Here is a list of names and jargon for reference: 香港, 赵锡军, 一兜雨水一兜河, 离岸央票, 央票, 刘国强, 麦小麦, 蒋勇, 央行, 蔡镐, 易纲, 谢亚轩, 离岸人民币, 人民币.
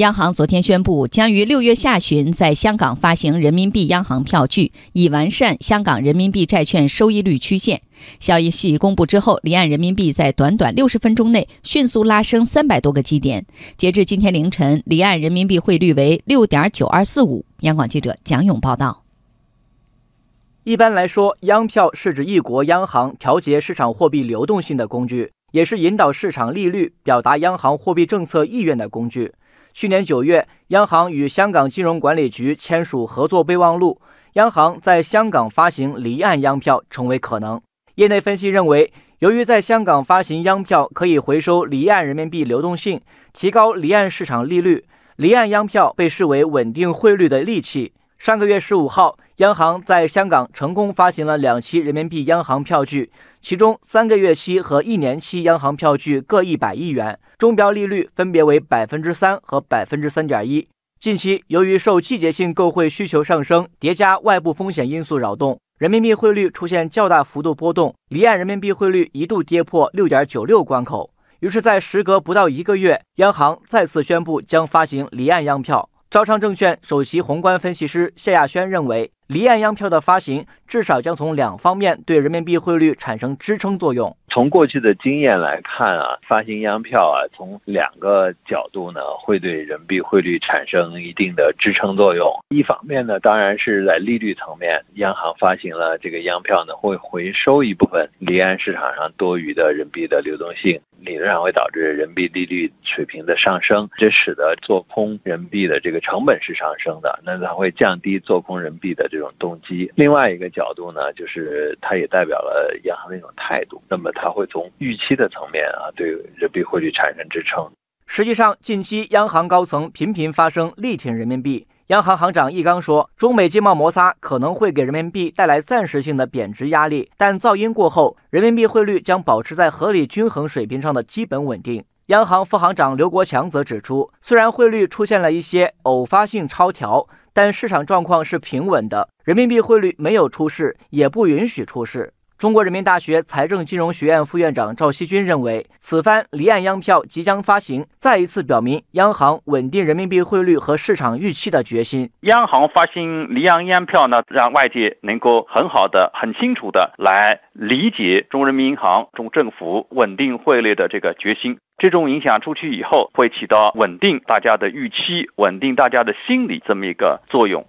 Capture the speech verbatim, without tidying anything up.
央行昨天宣布，将于六月下旬在香港发行人民币央行票据，以完善香港人民币债券收益率曲线。消息公布之后，离岸人民币在短短六十分钟内迅速拉升三百多个基点。截至今天凌晨，离岸人民币汇率为 六点九二四五。 央广记者蒋勇报道。一般来说，央票是指一国央行调节市场货币流动性的工具，也是引导市场利率、表达央行货币政策意愿的工具。去年九月，央行与香港金融管理局签署合作备忘录，央行在香港发行离岸央票成为可能。业内分析认为，由于在香港发行央票可以回收离岸人民币流动性，提高离岸市场利率，离岸央票被视为稳定汇率的利器。上个月十五号，央行在香港成功发行了两期人民币央行票据，其中三个月期和一年期央行票据各一百亿元，中标利率分别为 百分之三 和 百分之三点一。 近期由于受季节性购汇需求上升叠加外部风险因素扰动，人民币汇率出现较大幅度波动，离岸人民币汇率一度跌破 六点九六 关口。于是在时隔不到一个月，央行再次宣布将发行离岸央票。招商证券首席宏观分析师谢亚轩认为，离岸央票的发行至少将从两方面对人民币汇率产生支撑作用。从过去的经验来看啊，发行央票啊，从两个角度呢，会对人民币汇率产生一定的支撑作用。一方面呢，当然是在利率层面，央行发行了这个央票呢，会回收一部分离岸市场上多余的人民币的流动性，理论上会导致人民币利率水平的上升，这使得做空人民币的这个成本是上升的，那它会降低做空人民币的这个这种动机。另外一个角度呢，就是它也代表了央行的一种态度，那么它会从预期的层面啊，对人民币汇率产生支撑。实际上，近期央行高层频频发声力挺人民币。央行行长易纲说，中美经贸摩擦可能会给人民币带来暂时性的贬值压力，但噪音过后，人民币汇率将保持在合理均衡水平上的基本稳定。央行副行长刘国强则指出，虽然汇率出现了一些偶发性超调，但市场状况是平稳的，人民币汇率没有出事，也不允许出事。中国人民大学财政金融学院副院长赵锡军认为，此番离岸央票即将发行，再一次表明央行稳定人民币汇率和市场预期的决心。央行发行离岸央票呢，让外界能够很好的、很清楚的来理解中国人民银行、中政府稳定汇率的这个决心。这种影响出去以后，会起到稳定大家的预期、稳定大家的心理这么一个作用。